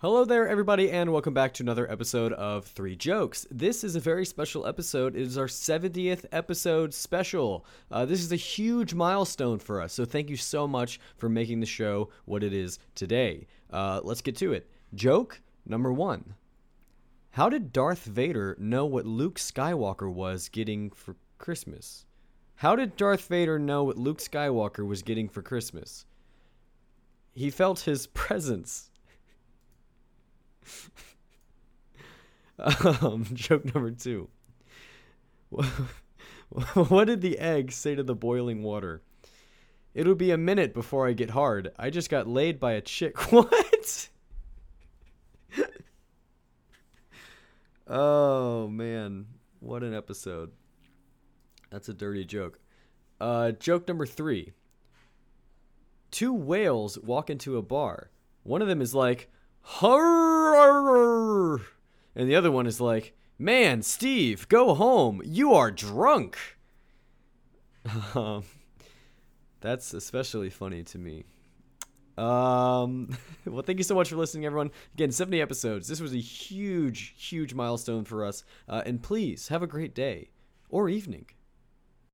Hello there, everybody, and welcome back to another episode of Three Jokes. This is a very special episode. It is our 70th episode special. This is a huge milestone for us, so thank you so much for making the show what it is today. Let's get to it. Joke number one. How did Darth Vader know what Luke Skywalker was getting for Christmas? How did Darth Vader know what Luke Skywalker was getting for Christmas? He felt his presence. Joke number two. What did the egg say to the boiling water? It'll be a minute before I get hard. I just got laid by a chick. What? Oh, man. What an episode. That's a dirty joke. Joke number three. Two whales walk into a bar. One of them is like, "Hurr!" and the other one is like, "Man, Steve, go home. You are drunk." That's especially funny to me. Well, thank you so much for listening, everyone. Again, 70 episodes. This was a huge milestone for us. And please have a great day or evening.